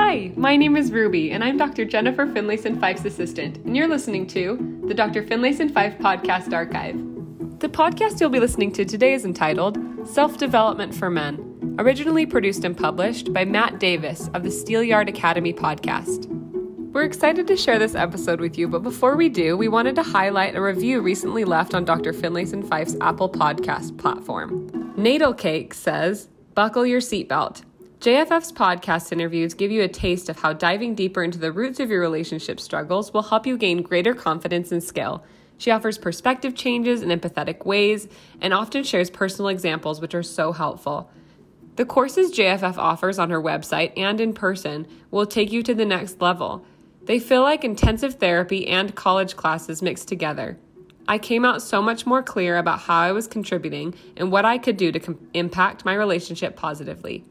Hi, my name is Ruby, and I'm Dr. Jennifer Finlayson Fife's assistant, and you're listening to the Dr. Finlayson Fife Podcast Archive. The podcast you'll be listening to today is entitled Self-Development for Men, originally produced and published by Matt Davis of the Steelyard Academy podcast. We're excited to share this episode with you, but before we do, we wanted to highlight a review recently left on Dr. Finlayson Fife's Apple Podcast platform. Natal Cake says, "Buckle your seatbelt. JFF's podcast interviews give you a taste of how diving deeper into the roots of your relationship struggles will help you gain greater confidence and skill. She offers perspective changes in empathetic ways and often shares personal examples, which are so helpful. The courses JFF offers on her website and in person will take you to the next level. They feel like intensive therapy and college classes mixed together. I came out so much more clear about how I was contributing and what I could do to impact my relationship positively.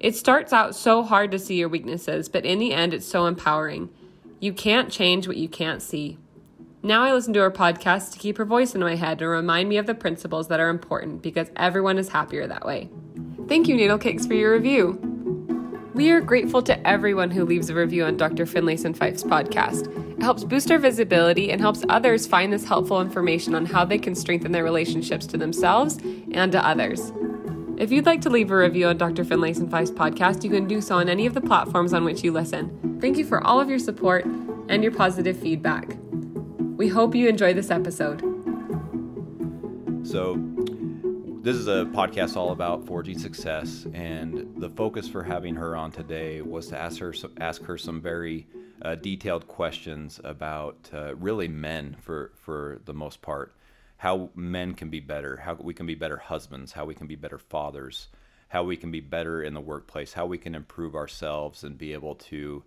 It starts out so hard to see your weaknesses, but in the end, it's so empowering. You can't change what you can't see. Now I listen to her podcast to keep her voice in my head and remind me of the principles that are important because everyone is happier that way." Thank you, Needle Cakes, for your review. We are grateful to everyone who leaves a review on Dr. Finlayson Fife's podcast. It helps boost our visibility and helps others find this helpful information on how they can strengthen their relationships to themselves and to others. If you'd like to leave a review on Dr. Finlayson Fife's podcast, you can do so on any of the platforms on which you listen. Thank you for all of your support and your positive feedback. We hope you enjoy this episode. So this is a podcast all about forging success, and the focus for having her on today was to ask her some very detailed questions about really men for the most part. How men can be better, how we can be better husbands, how we can be better fathers, how we can be better in the workplace, how we can improve ourselves and be able to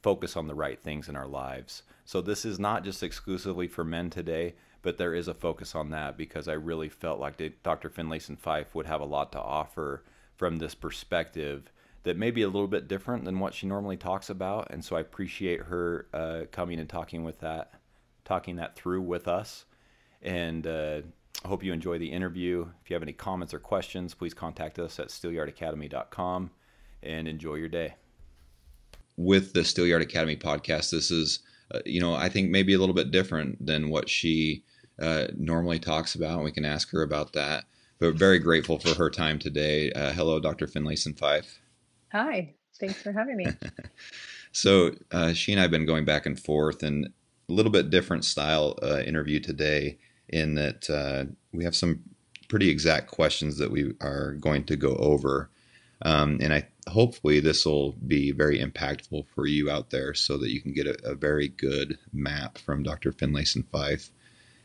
focus on the right things in our lives. So this is not just exclusively for men today, but there is a focus on that because I really felt like Dr. Finlayson Fife would have a lot to offer from this perspective that may be a little bit different than what she normally talks about. And so I appreciate her coming and talking that through with us. And I hope you enjoy the interview. If you have any comments or questions, please contact us at steelyardacademy.com and enjoy your day. With the Steelyard Academy podcast, this is, I think maybe a little bit different than what she normally talks about. We can ask her about that, but very grateful for her time today. Hello, Dr. Finlayson Fife. Hi, thanks for having me. So she and I have been going back and forth, and a little bit different style interview today in that we have some pretty exact questions that we are going to go over. And hopefully this will be very impactful for you out there so that you can get a very good map from Dr. Finlayson Fife.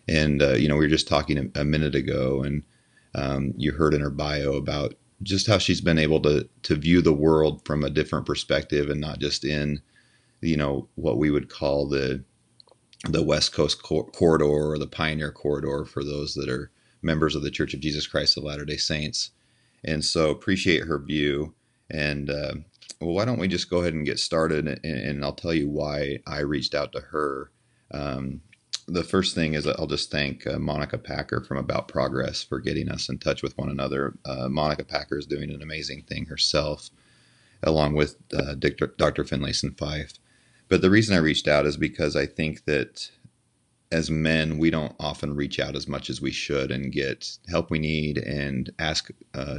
And, we were just talking a minute ago, and you heard in her bio about just how she's been able to view the world from a different perspective and not just in, what we would call the West Coast corridor or the Pioneer Corridor for those that are members of the Church of Jesus Christ of Latter-day Saints. And so appreciate her view. And why don't we just go ahead and get started, and I'll tell you why I reached out to her. The first thing is I'll just thank Monica Packer from About Progress for getting us in touch with one another. Monica Packer is doing an amazing thing herself, along with Dr. Finlayson Fife. But the reason I reached out is because I think that as men, we don't often reach out as much as we should and get help we need and ask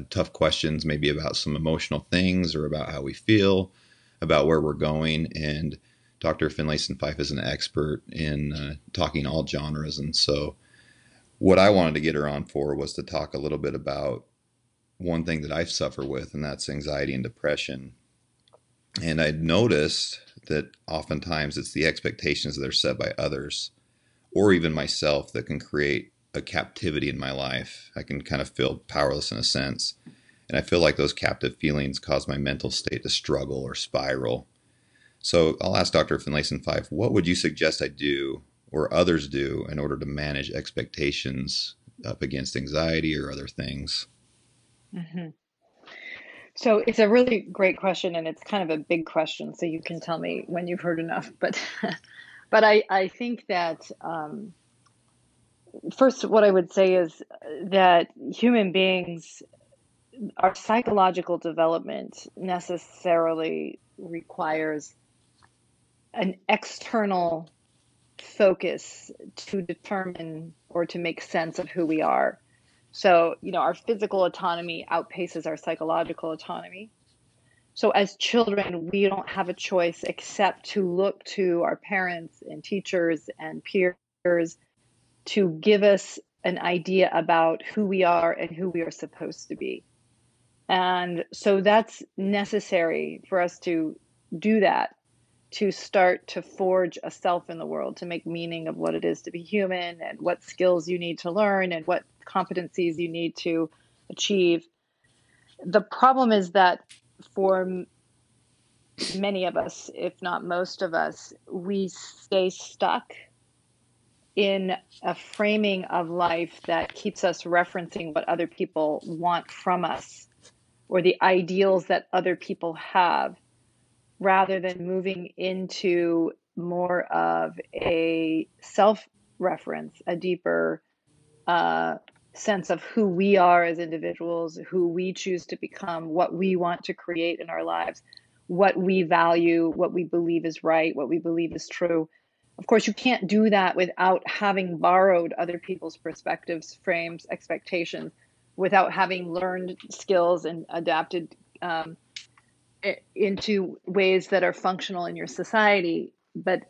tough questions, maybe about some emotional things or about how we feel, about where we're going. And Dr. Finlayson Fife is an expert in talking all genres. And so what I wanted to get her on for was to talk a little bit about one thing that I suffer with, and that's anxiety and depression. And I noticed that oftentimes it's the expectations that are set by others or even myself that can create a captivity in my life. I can kind of feel powerless in a sense. And I feel like those captive feelings cause my mental state to struggle or spiral. So I'll ask Dr. Finlayson Fife, what would you suggest I do or others do in order to manage expectations up against anxiety or other things? Mm-hmm. So it's a really great question, and it's kind of a big question, so you can tell me when you've heard enough. But I think that first what I would say is that human beings, our psychological development necessarily requires an external focus to determine or to make sense of who we are. So, you know, our physical autonomy outpaces our psychological autonomy. So as children, we don't have a choice except to look to our parents and teachers and peers to give us an idea about who we are and who we are supposed to be. And so that's necessary for us to do that, to start to forge a self in the world, to make meaning of what it is to be human and what skills you need to learn and what competencies you need to achieve. The problem is that for many of us, if not most of us, we stay stuck in a framing of life that keeps us referencing what other people want from us or the ideals that other people have, rather than moving into more of a self-reference, a deeper sense of who we are as individuals, who we choose to become, what we want to create in our lives, what we value, what we believe is right, what we believe is true. Of course, you can't do that without having borrowed other people's perspectives, frames, expectations, without having learned skills and adapted into ways that are functional in your society. But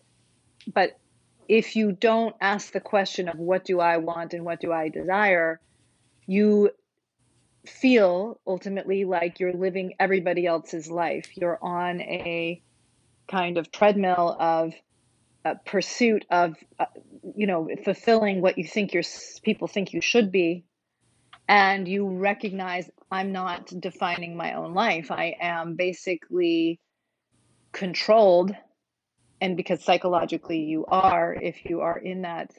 if you don't ask the question of what do I want and what do I desire, you feel ultimately like you're living everybody else's life. You're on a kind of treadmill of pursuit of, you know, fulfilling what you think your people think you should be. And you recognize I'm not defining my own life. I am basically controlled. And because psychologically you are, if you are in that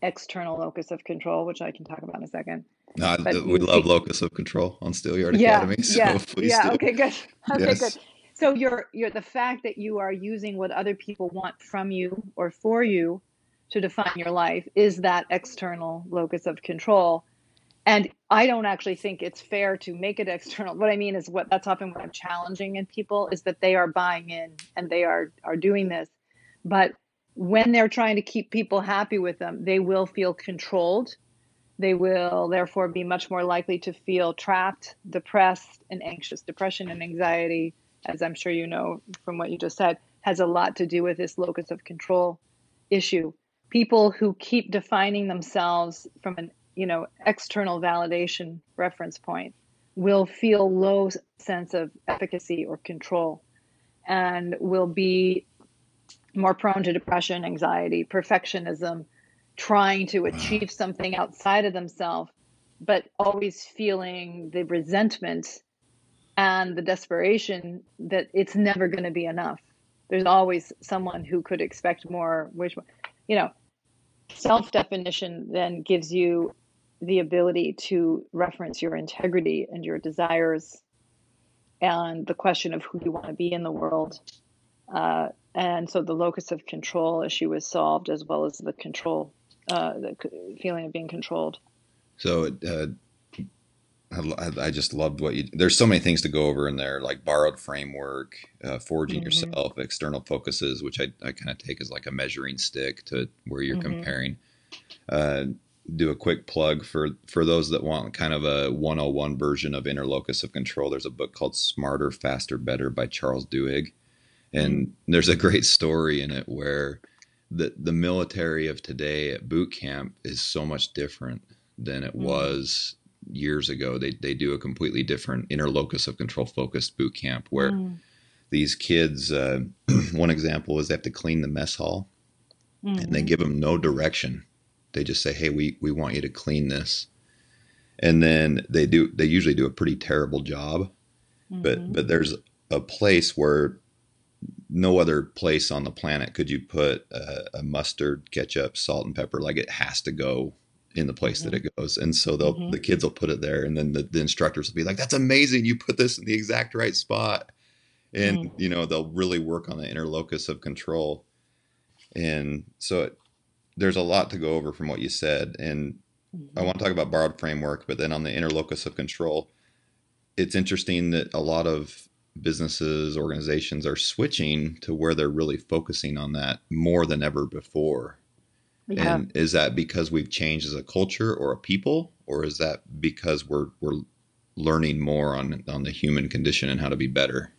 external locus of control, which I can talk about in a second. No, we love locus of control on Steelyard Academy. So please do. Okay, good. Okay, yes. Good. So you're the fact that you are using what other people want from you or for you to define your life is that external locus of control. And I don't actually think it's fair to make it external. What I mean is that's often what I'm challenging in people is that they are buying in and they are doing this. But when they're trying to keep people happy with them, they will feel controlled. They will therefore be much more likely to feel trapped, depressed, and anxious. Depression and anxiety, as I'm sure you know from what you just said, has a lot to do with this locus of control issue. People who keep defining themselves from an, you know, external validation reference point will feel low sense of efficacy or control and will be more prone to depression, anxiety, perfectionism, trying to achieve something outside of themselves, but always feeling the resentment and the desperation that it's never going to be enough. There's always someone who could expect more, which, you know, self-definition then gives you the ability to reference your integrity and your desires and the question of who you want to be in the world. And so the locus of control issue is solved, as well as the control, the feeling of being controlled. So, I just loved what you, there's so many things to go over in there, like borrowed framework, forging yourself, external focuses, which I kind of take as like a measuring stick to where you're comparing. Do a quick plug for those that want kind of a 101 version of inner locus of control. There's a book called Smarter, Faster, Better by Charles Duhigg. And there's a great story in it where the military of today at boot camp is so much different than it was years ago. They do a completely different inner locus of control focused boot camp where these kids, one example is they have to clean the mess hall and they give them no direction. They just say, hey, we want you to clean this. And then they usually do a pretty terrible job, but there's a place where no other place on the planet could you put a mustard, ketchup, salt, and pepper. Like it has to go in the place that it goes. And so the kids will put it there, and then the instructors will be like, that's amazing. You put this in the exact right spot. And, you know, they'll really work on the inner locus of control. And so there's a lot to go over from what you said. And I want to talk about borrowed framework, but then on the inner locus of control, it's interesting that a lot of businesses, organizations are switching to where they're really focusing on that more than ever before. Yeah. And is that because we've changed as a culture or a people, or is that because we're learning more on the human condition and how to be better?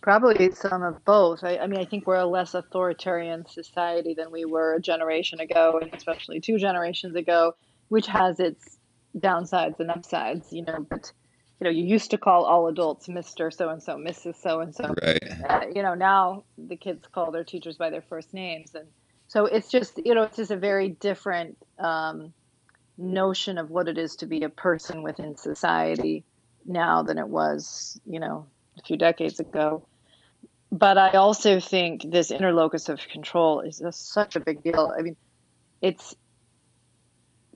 Probably some of both. I mean, I think we're a less authoritarian society than we were a generation ago, and especially two generations ago, which has its downsides and upsides, you know, but you know, you used to call all adults Mr. So-and-so, Mrs. So-and-so. Right. You know, now the kids call their teachers by their first names. And so it's just, you know, it's just a very different notion of what it is to be a person within society now than it was, you know, a few decades ago. But I also think this inner locus of control is just such a big deal. I mean, it's,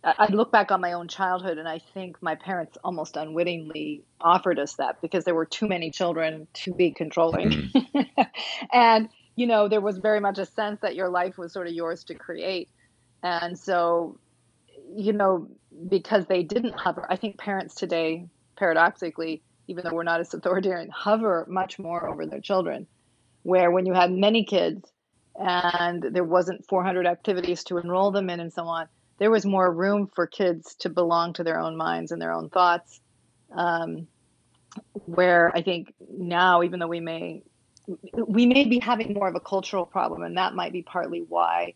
I look back on my own childhood and I think my parents almost unwittingly offered us that because there were too many children to be controlling. Mm-hmm. And, you know, there was very much a sense that your life was sort of yours to create. And so, you know, because they didn't hover, I think parents today, paradoxically, even though we're not as authoritarian, hover much more over their children, where when you had many kids and there wasn't 400 activities to enroll them in and so on, there was more room for kids to belong to their own minds and their own thoughts, where I think now, even though we may be having more of a cultural problem, and that might be partly why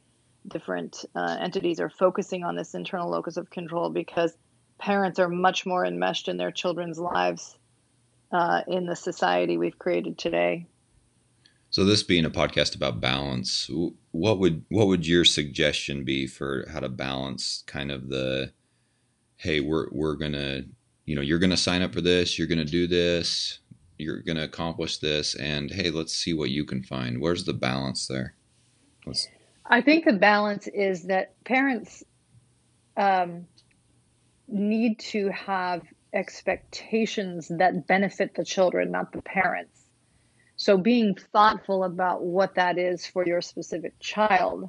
different entities are focusing on this internal locus of control, because parents are much more enmeshed in their children's lives in the society we've created today. So this being a podcast about balance, what would your suggestion be for how to balance kind of the, hey, we're going to, you know, you're going to sign up for this, you're going to do this, you're going to accomplish this, and hey, let's see what you can find. Where's the balance there? I think the balance is that parents need to have expectations that benefit the children, not the parents. So being thoughtful about what that is for your specific child.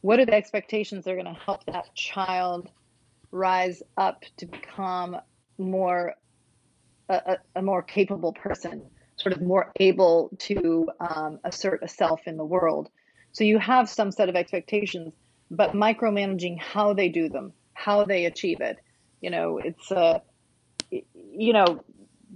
What are the expectations that are going to help that child rise up to become more a more capable person, sort of more able to assert a self in the world? So you have some set of expectations, but micromanaging how they do them, how they achieve it. You know, it's you know,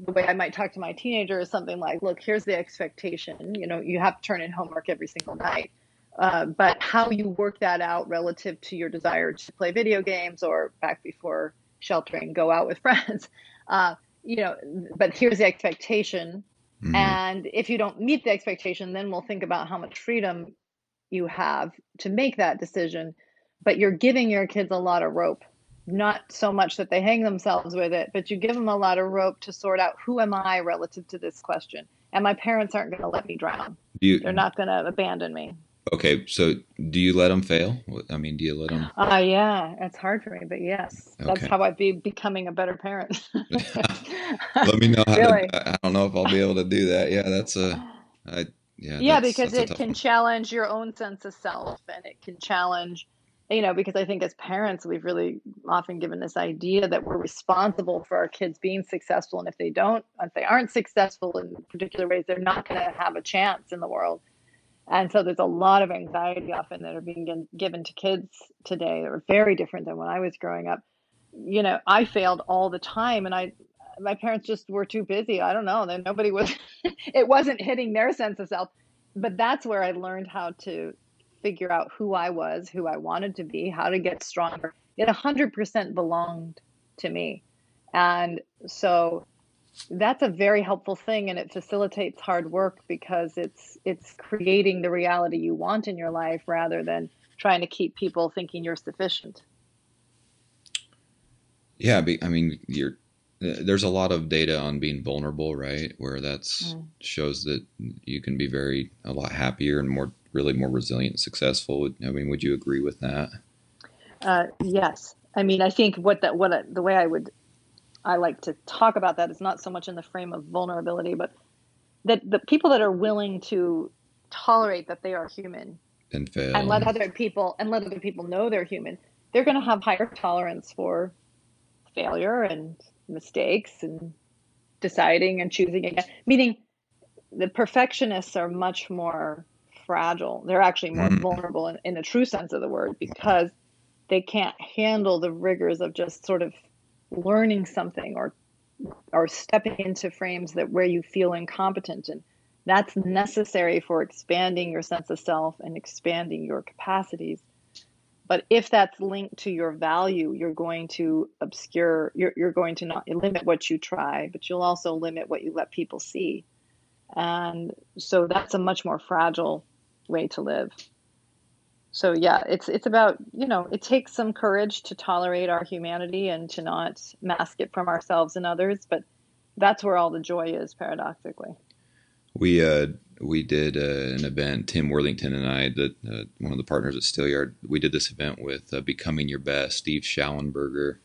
the way I might talk to my teenager is something like, look, here's the expectation, you know, you have to turn in homework every single night. But how you work that out relative to your desire to play video games or back before sheltering, go out with friends, you know, but here's the expectation. Mm-hmm. And if you don't meet the expectation, then we'll think about how much freedom you have to make that decision. But you're giving your kids a lot of rope. Not so much that they hang themselves with it, but you give them a lot of rope to sort out, who am I relative to this question? And my parents aren't going to let me drown. They're not going to abandon me. Okay. So do you let them fail? I mean, do you let them? Yeah, that's hard for me, but yes, okay. That's how I'd be becoming a better parent. Let me know. How really? I don't know if I'll be able to do that. Yeah. Because it can challenge your own sense of self, and it can challenge, you know, because I think as parents, we've really often given this idea that we're responsible for our kids being successful. And if they aren't successful in particular ways, they're not going to have a chance in the world. And so there's a lot of anxiety often that are being given to kids today that are very different than when I was growing up. You know, I failed all the time, and my parents just were too busy. I don't know. Then nobody was, it wasn't hitting their sense of self, but that's where I learned how to figure out who I was, who I wanted to be, how to get stronger. It 100% belonged to me. And so that's a very helpful thing. And it facilitates hard work, because it's creating the reality you want in your life rather than trying to keep people thinking you're sufficient. Yeah. I mean, there's a lot of data on being vulnerable, right? Where shows that you can be a lot happier and really more resilient and successful. I mean, would you agree with that? Yes. I mean, I think the way I like to talk about that is not so much in the frame of vulnerability, but that the people that are willing to tolerate that they are human and fail and let other people know they're human, they're going to have higher tolerance for failure and mistakes and deciding and choosing again. Meaning the perfectionists are much more fragile. They're actually more vulnerable in the true sense of the word, because they can't handle the rigors of just sort of learning something or stepping into frames that where you feel incompetent. And that's necessary for expanding your sense of self and expanding your capacities. But if that's linked to your value, you're going to obscure, you're going to not limit what you try, but you'll also limit what you let people see. And so that's a much more fragile way to live. So yeah, it's about, you know, it takes some courage to tolerate our humanity and to not mask it from ourselves and others, but that's where all the joy is, paradoxically. We did an event, Tim Worthington and I, one of the partners at Steelyard, we did this event with Becoming Your Best, Steve Schallenberger.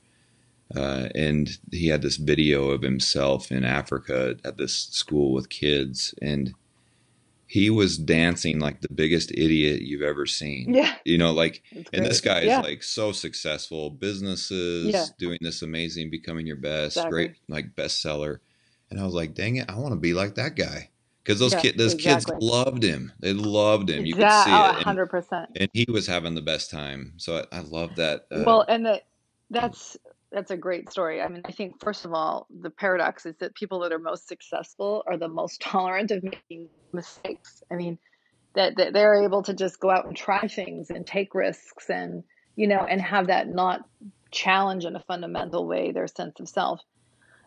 And he had this video of himself in Africa at this school with kids. And he was dancing like the biggest idiot you've ever seen. Yeah. You know, like, and this guy is like so successful, businesses, doing this amazing, Becoming Your Best, great, like bestseller. And I was like, dang it, I want to be like that guy. Because those kids loved him. They loved him. You could see it. 100%. And he was having the best time. So I love that. That's a great story. I mean, I think, first of all, the paradox is that people that are most successful are the most tolerant of making mistakes. I mean, that they're able to just go out and try things and take risks and, you know, and have that not challenge in a fundamental way their sense of self.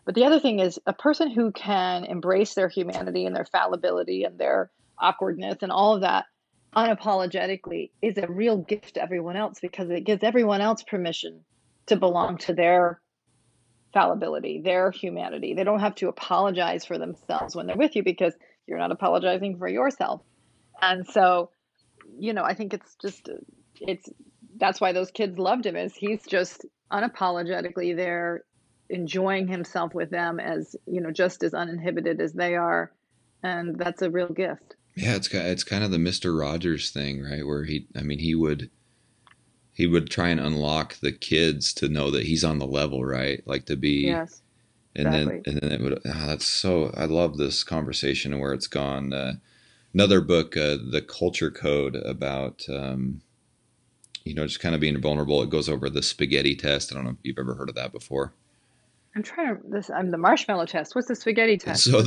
But the other thing is, a person who can embrace their humanity and their fallibility and their awkwardness and all of that unapologetically is a real gift to everyone else, because it gives everyone else permission to belong to their fallibility, their humanity. They don't have to apologize for themselves when they're with you, because you're not apologizing for yourself. And so, you know, I think that's why those kids loved him, is he's just unapologetically there, enjoying himself with them as, you know, just as uninhibited as they are. And that's a real gift. Yeah. It's kind of the Mr. Rogers thing, right? Where he would try and unlock the kids to know that he's on the level, right? Like to be, yes, exactly. and then it would, I love this conversation and where it's gone. Another book, The Culture Code, about, you know, just kind of being vulnerable. It goes over the spaghetti test. I don't know if you've ever heard of that before. I'm the marshmallow test. What's the spaghetti test? So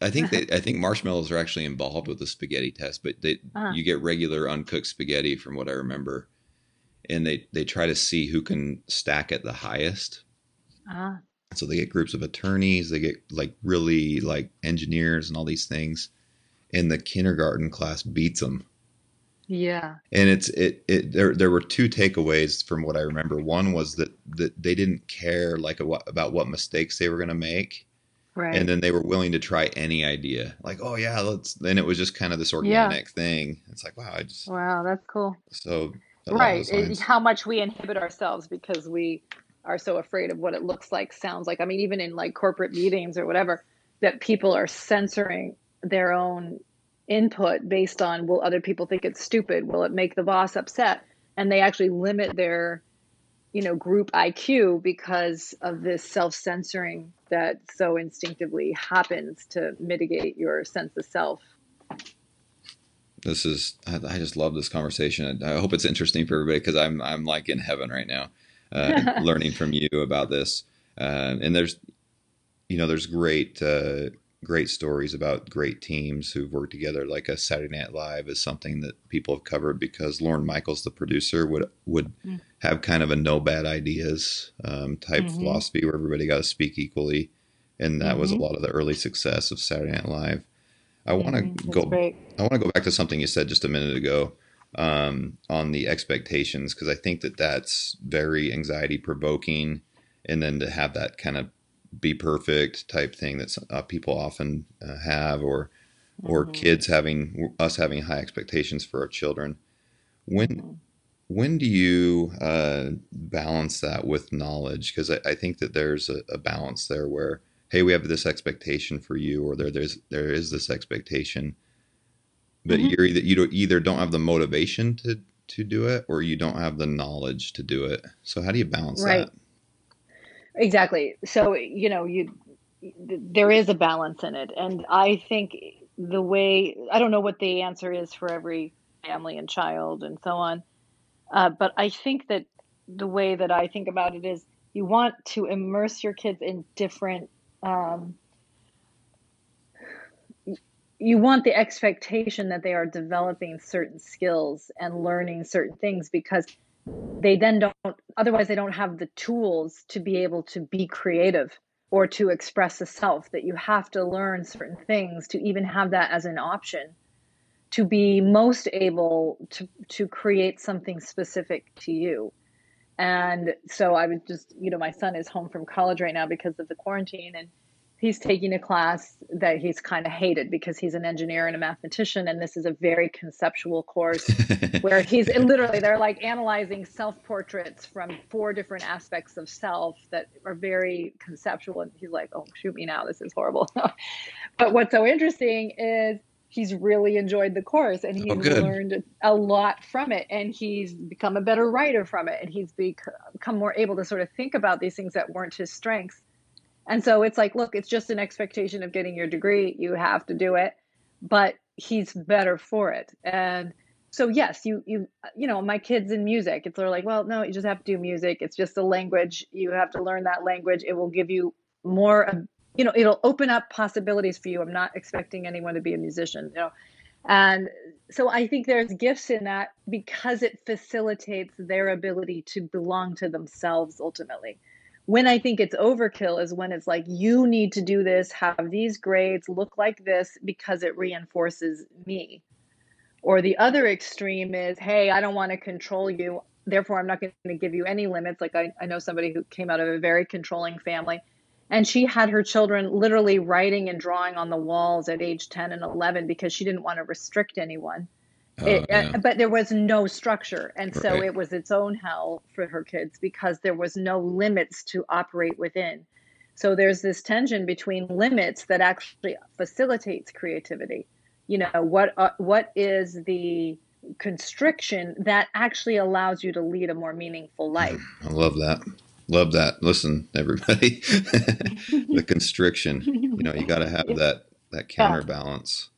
I think marshmallows are actually involved with the spaghetti test, but you get regular uncooked spaghetti from what I remember. And they try to see who can stack at the highest. So they get groups of attorneys, they get like really like engineers and all these things. And the kindergarten class beats them. Yeah. And there were two takeaways from what I remember. One was that they didn't care like about what mistakes they were going to make. Right. And then they were willing to try any idea, like, oh yeah, then it was just kind of this organic thing. It's like, wow, wow, that's cool. So right. How much we inhibit ourselves because we are so afraid of what it looks like, sounds like. I mean, even in like corporate meetings or whatever, that people are censoring their own input based on, will other people think it's stupid? Will it make the boss upset? And they actually limit their, you know, group IQ because of this self-censoring that so instinctively happens to mitigate your sense of self. I just love this conversation. I hope it's interesting for everybody, because I'm like in heaven right now, learning from you about this. And there's great stories about great teams who've worked together. Like a Saturday Night Live is something that people have covered, because Lorne Michaels, the producer, would have kind of a no bad ideas type philosophy, where everybody got to speak equally. And that was a lot of the early success of Saturday Night Live. I want to go back to something you said just a minute ago on the expectations, because I think that's very anxiety provoking. And then to have that kind of be perfect type thing that people often have, or kids having high expectations for our children. When do you balance that with knowledge? Because I think that there's a balance there where, hey, we have this expectation for you, or there is this expectation, but you either don't have the motivation to do it, or you don't have the knowledge to do it. So how do you balance that? Exactly. So, you know, there is a balance in it. And I think the way, I don't know what the answer is for every family and child and so on. But I think that the way that I think about it is you want to immerse your kids in different, you want the expectation that they are developing certain skills and learning certain things, because they then don't, otherwise they don't have the tools to be able to be creative or to express the self, that you have to learn certain things to even have that as an option, to be most able to create something specific to you. And so I would just, you know, my son is home from college right now because of the quarantine, and he's taking a class that he's kind of hated because he's an engineer and a mathematician. And this is a very conceptual course where he's literally, they're like analyzing self-portraits from 4 different aspects of self that are very conceptual. And he's like, oh, shoot me now, this is horrible. But what's so interesting is he's really enjoyed the course, and he's learned a lot from it. And he's become a better writer from it. And he's become more able to sort of think about these things that weren't his strengths. And so it's like, look, it's just an expectation of getting your degree. You have to do it, but he's better for it. And so, yes, you know, my kids in music, it's sort of like, well, no, you just have to do music. It's just a language. You have to learn that language. It will give you more, you know, it'll open up possibilities for you. I'm not expecting anyone to be a musician, you know? And so I think there's gifts in that because it facilitates their ability to belong to themselves ultimately. When I think it's overkill is when it's like, you need to do this, have these grades, look like this, because it reinforces me. Or the other extreme is, hey, I don't want to control you, therefore I'm not going to give you any limits. Like I know somebody who came out of a very controlling family, and she had her children literally writing and drawing on the walls at age 10 and 11 because she didn't want to restrict anyone. But there was no structure. And so it was its own hell for her kids because there was no limits to operate within. So there's this tension between limits that actually facilitates creativity. You know, what is the constriction that actually allows you to lead a more meaningful life? I love that. Love that. Listen, everybody, the constriction, you know, you got to have that counterbalance.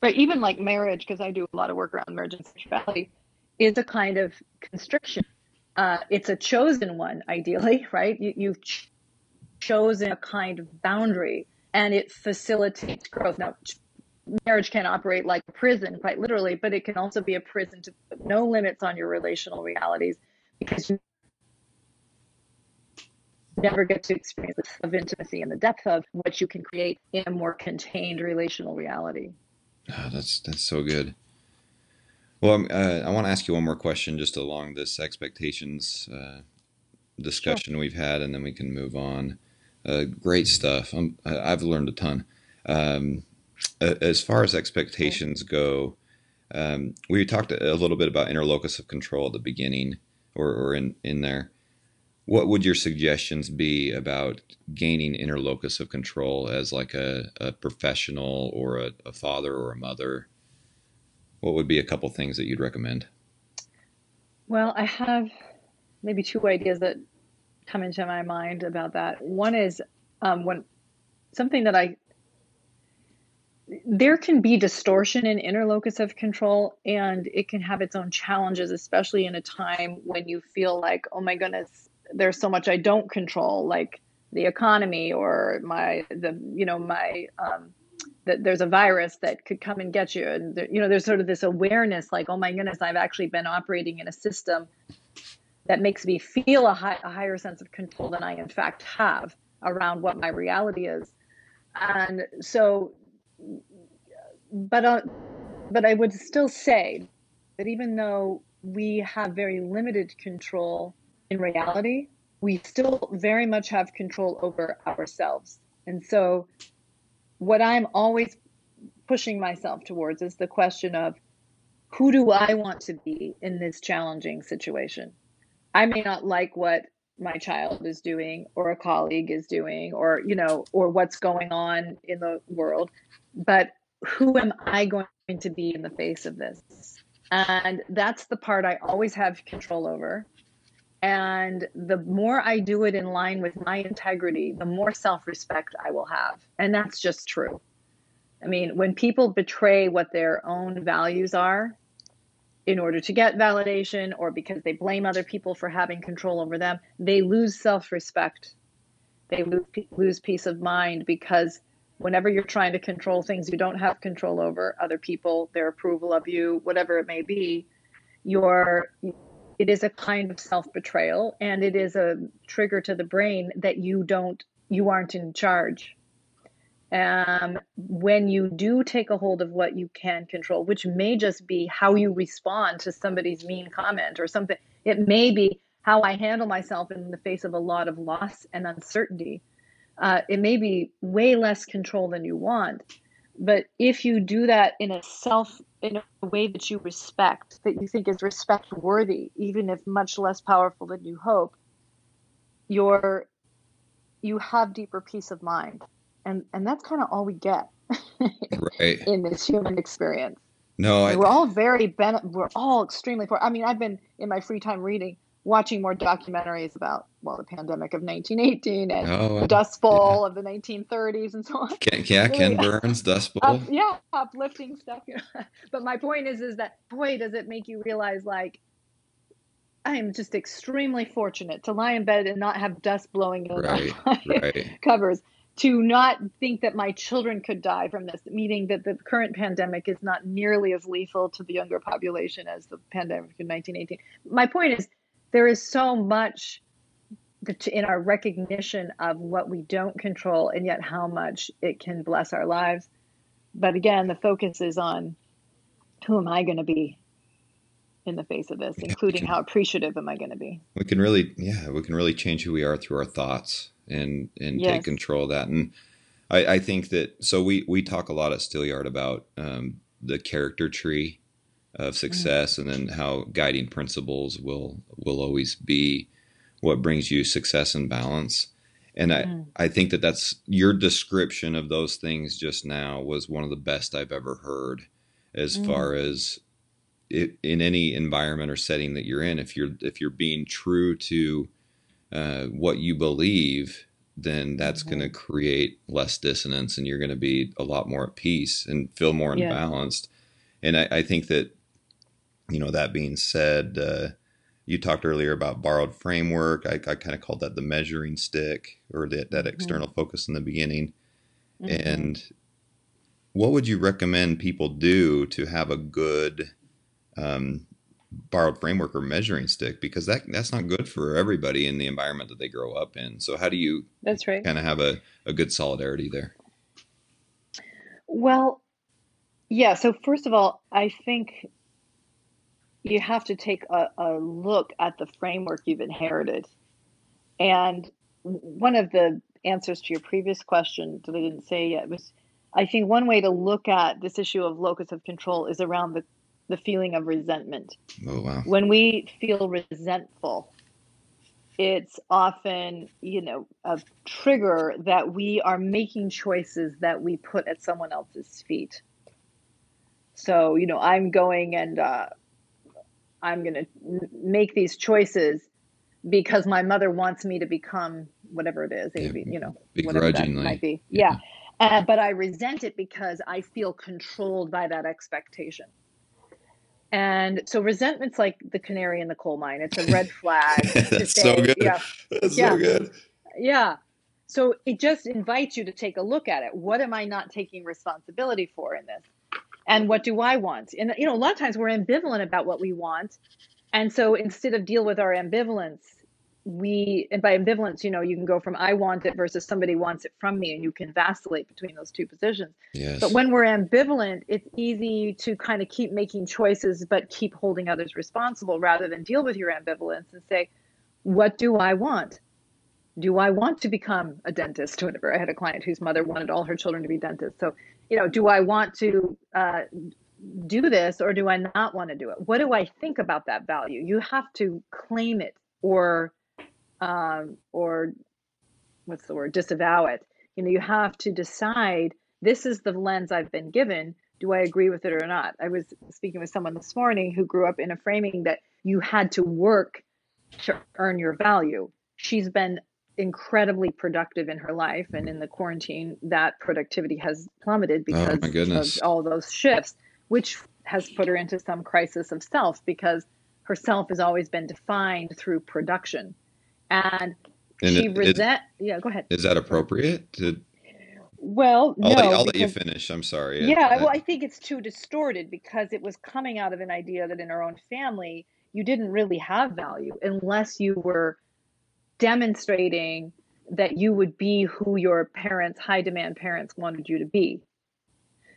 Right, even like marriage, because I do a lot of work around marriage and sexuality, is a kind of constriction. It's a chosen one, ideally, right? You've chosen a kind of boundary, and it facilitates growth. Now, marriage can operate like a prison, quite literally, but it can also be a prison to put no limits on your relational realities, because you never get to experience the depth of intimacy and the depth of what you can create in a more contained relational reality. Oh, that's so good. Well, I want to ask you one more question just along this expectations discussion we've had, and then we can move on. Great stuff. I've learned a ton. As far as expectations go, we talked a little bit about inner locus of control at the beginning or in there. What would your suggestions be about gaining inner locus of control as like a professional or a father or a mother? What would be a couple things that you'd recommend? Well, I have maybe 2 ideas that come into my mind about that. One is there can be distortion in inner locus of control, and it can have its own challenges, especially in a time when you feel like, oh my goodness, there's so much I don't control, like the economy or there's a virus that could come and get you. And there, you know, there's sort of this awareness like, oh my goodness, I've actually been operating in a system that makes me feel a higher sense of control than I in fact have around what my reality is. And so, but I would still say that even though we have very limited control in reality, we still very much have control over ourselves. And so what I'm always pushing myself towards is the question of, who do I want to be in this challenging situation? I may not like what my child is doing or a colleague is doing or what's going on in the world, but who am I going to be in the face of this? And that's the part I always have control over. And the more I do it in line with my integrity, the more self-respect I will have. And that's just true. I mean, when people betray what their own values are in order to get validation or because they blame other people for having control over them, they lose self-respect. They lose peace of mind, because whenever you're trying to control things you don't have control over, other people, their approval of you, whatever it may be, it is a kind of self-betrayal, and it is a trigger to the brain that you aren't in charge. When you do take a hold of what you can control, which may just be how you respond to somebody's mean comment or something, it may be how I handle myself in the face of a lot of loss and uncertainty. It may be way less control than you want, but if you do that in a way that you respect, that you think is respect worthy, even if much less powerful than you hope, you have deeper peace of mind. And that's kind of all we get right. in this human experience. No, we're all extremely poor. I mean, I've been in my free time watching more documentaries about, the pandemic of 1918 and the Dust Bowl of the 1930s and so on. Ken Burns, Dust Bowl. Uplifting stuff. You know? But my point is that, boy, does it make you realize, I am just extremely fortunate to lie in bed and not have dust blowing in my covers. To not think that my children could die from this, meaning that the current pandemic is not nearly as lethal to the younger population as the pandemic in 1918. My point is, there is so much in our recognition of what we don't control and yet how much it can bless our lives. But again, the focus is on who am I going to be in the face of this, including how appreciative am I going to be? We can really change who we are through our thoughts. And yes. Take control of that. And I think that, so we talk a lot at Steelyard about the character tree of success, mm-hmm. and then how guiding principles will always be what brings you success and balance. And mm-hmm. I think that's your description of those things just now was one of the best I've ever heard, as mm-hmm. far as it, in any environment or setting that you're in, if you're being true to what you believe, then that's mm-hmm. going to create less dissonance, and you're going to be a lot more at peace and feel more imbalanced. And I think that, that being said, you talked earlier about borrowed framework. I kind of called that the measuring stick, or that mm-hmm. external focus in the beginning. Mm-hmm. And what would you recommend people do to have a good, borrowed framework or measuring stick, because that's not good for everybody in the environment that they grow up in. So how do you kind of have a good solidarity there? Well, yeah. So first of all, I think you have to take a look at the framework you've inherited. And one of the answers to your previous question that I didn't say yet was, I think one way to look at this issue of locus of control is around the feeling of resentment. Oh, wow. When we feel resentful, it's often, a trigger that we are making choices that we put at someone else's feet. So, I'm going and I'm going to make these choices because my mother wants me to become whatever it is, whatever that might be. Yeah. But I resent it because I feel controlled by that expectation. And so resentment's like the canary in the coal mine. It's a red flag. That's so good. Yeah. So good. Yeah. So it just invites you to take a look at it. What am I not taking responsibility for in this? And what do I want? And, a lot of times we're ambivalent about what we want. And so instead of deal with our ambivalence, and by ambivalence, you can go from I want it versus somebody wants it from me, and you can vacillate between those two positions. Yes. But when we're ambivalent, it's easy to kind of keep making choices, but keep holding others responsible rather than deal with your ambivalence and say, what do I want? Do I want to become a dentist? Whatever. I had a client whose mother wanted all her children to be dentists. So, do I want to do this, or do I not want to do it? What do I think about that value? You have to claim it or what's the word? Disavow it. You have to decide, this is the lens I've been given. Do I agree with it or not? I was speaking with someone this morning who grew up in a framing that you had to work to earn your value. She's been incredibly productive in her life, and in the quarantine, that productivity has plummeted because of all those shifts, which has put her into some crisis of self, because her self has always been defined through production. And she resents. Yeah, go ahead. Is that appropriate? I'll let you finish. I'm sorry. Yeah, I think it's too distorted, because it was coming out of an idea that in her own family, you didn't really have value unless you were demonstrating that you would be who your parents, high demand parents, wanted you to be.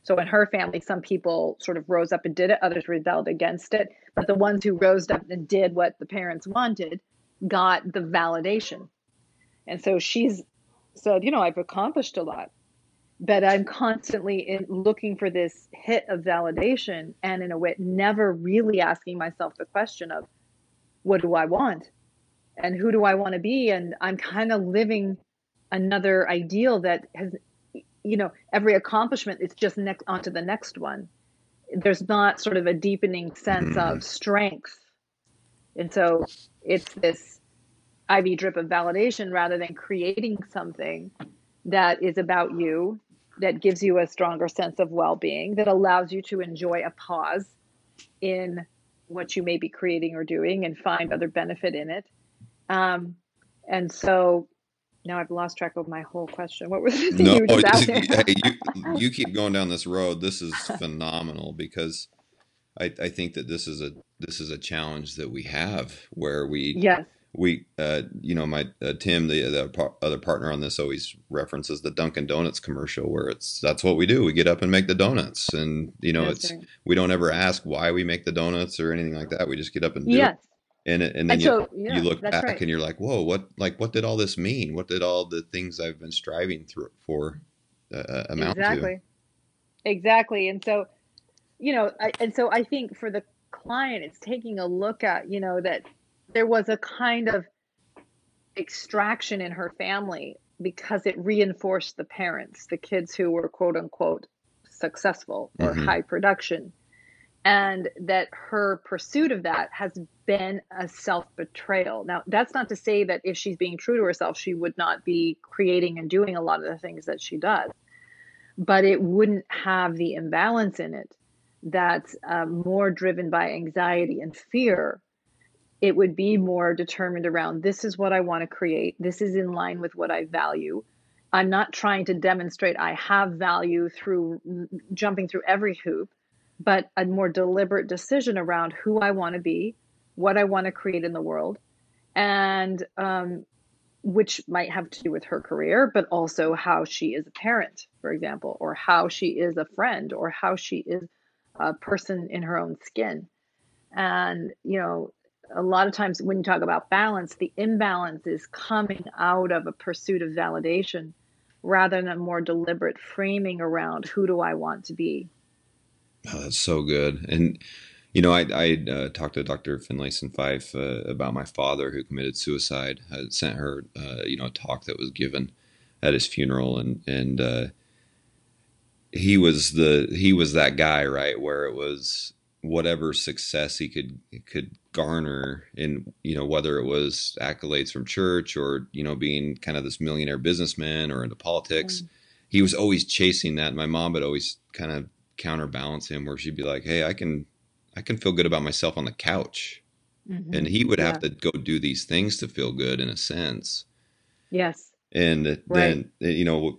So in her family, some people sort of rose up and did it, others rebelled against it. But the ones who rose up and did what the parents wanted got the validation. And so she's said, I've accomplished a lot, but I'm constantly looking for this hit of validation, and in a way never really asking myself the question of, what do I want? And who do I want to be? And I'm kind of living another ideal that has, every accomplishment is just onto the next one. There's not sort of a deepening sense of strength. And so it's this IV drip of validation rather than creating something that is about you, that gives you a stronger sense of well-being, that allows you to enjoy a pause in what you may be creating or doing and find other benefit in it. And so now I've lost track of my whole question. What was it? You keep going down this road. This is phenomenal, because I think that this is a challenge that we have, where Tim, the other partner on this, always references the Dunkin' Donuts commercial, where that's what we do. We get up and make the donuts, and we don't ever ask why we make the donuts or anything like that. We just get up and do it. And then you look back and you're like, whoa, what did all this mean? What did all the things I've been striving for amount to? Exactly. And so, I think for the client, it's taking a look at, that there was a kind of extraction in her family, because it reinforced the parents, the kids who were quote unquote successful or high production. And that her pursuit of that has been a self-betrayal. Now, that's not to say that if she's being true to herself, she would not be creating and doing a lot of the things that she does. But it wouldn't have the imbalance in it that's more driven by anxiety and fear. It would be more determined around, this is what I want to create. This is in line with what I value. I'm not trying to demonstrate I have value through jumping through every hoop, but a more deliberate decision around who I want to be, what I want to create in the world, and which might have to do with her career, but also how she is a parent, for example, or how she is a friend, or how she is a person in her own skin. And, a lot of times when you talk about balance, the imbalance is coming out of a pursuit of validation rather than a more deliberate framing around, who do I want to be? Oh, that's so good. And, I talked to Dr. Finlayson Fife about my father, who committed suicide. I sent her, a talk that was given at his funeral. And he was that guy, right, where it was whatever success he could garner, in, whether it was accolades from church or, being kind of this millionaire businessman or into politics, he was always chasing that. My mom would always kind of counterbalance him, where she'd be like, hey, I can feel good about myself on the couch, and he would have to go do these things to feel good, in a sense. Yes. And then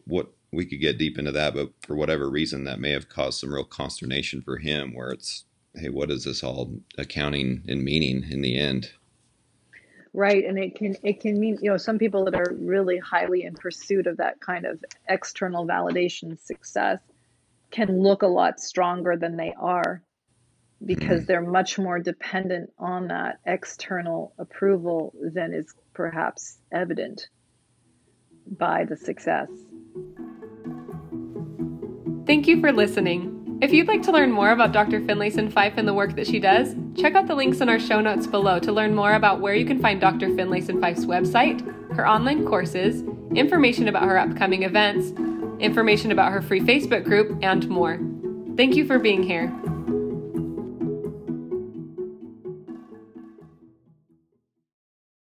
what we could get deep into that, but for whatever reason that may have caused some real consternation for him, where it's, hey, what is this all accounting and meaning in the end? Right. And it can mean, some people that are really highly in pursuit of that kind of external validation success can look a lot stronger than they are, because they're much more dependent on that external approval than is perhaps evident by the success. Thank you for listening. If you'd like to learn more about Dr. Finlayson Fife and the work that she does, check out the links in our show notes below to learn more about where you can find Dr. Finlayson Fife's website, her online courses, information about her upcoming events, information about her free Facebook group, and more. Thank you for being here.